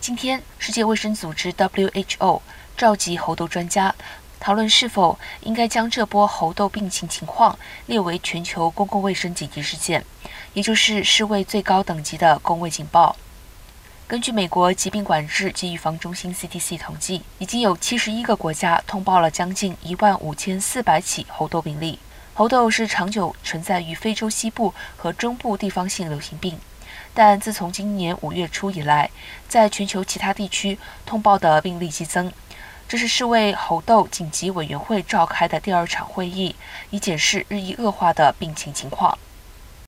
今天，世界卫生组织 （WHO） 召集猴痘专家，讨论是否应该将这波猴痘病情况列为全球公共卫生紧急事件，也就是世卫最高等级的公卫警报。根据美国疾病管制及预防中心 （CDC） 统计，已经有71个国家通报了将近15400起猴痘病例。猴痘是长久存在于非洲西部和中部地方性流行病。但自从今年5月初以来，在全球其他地区通报的病例激增。这是世卫猴痘紧急委员会召开的第2场会议，以检视日益恶化的病情情况。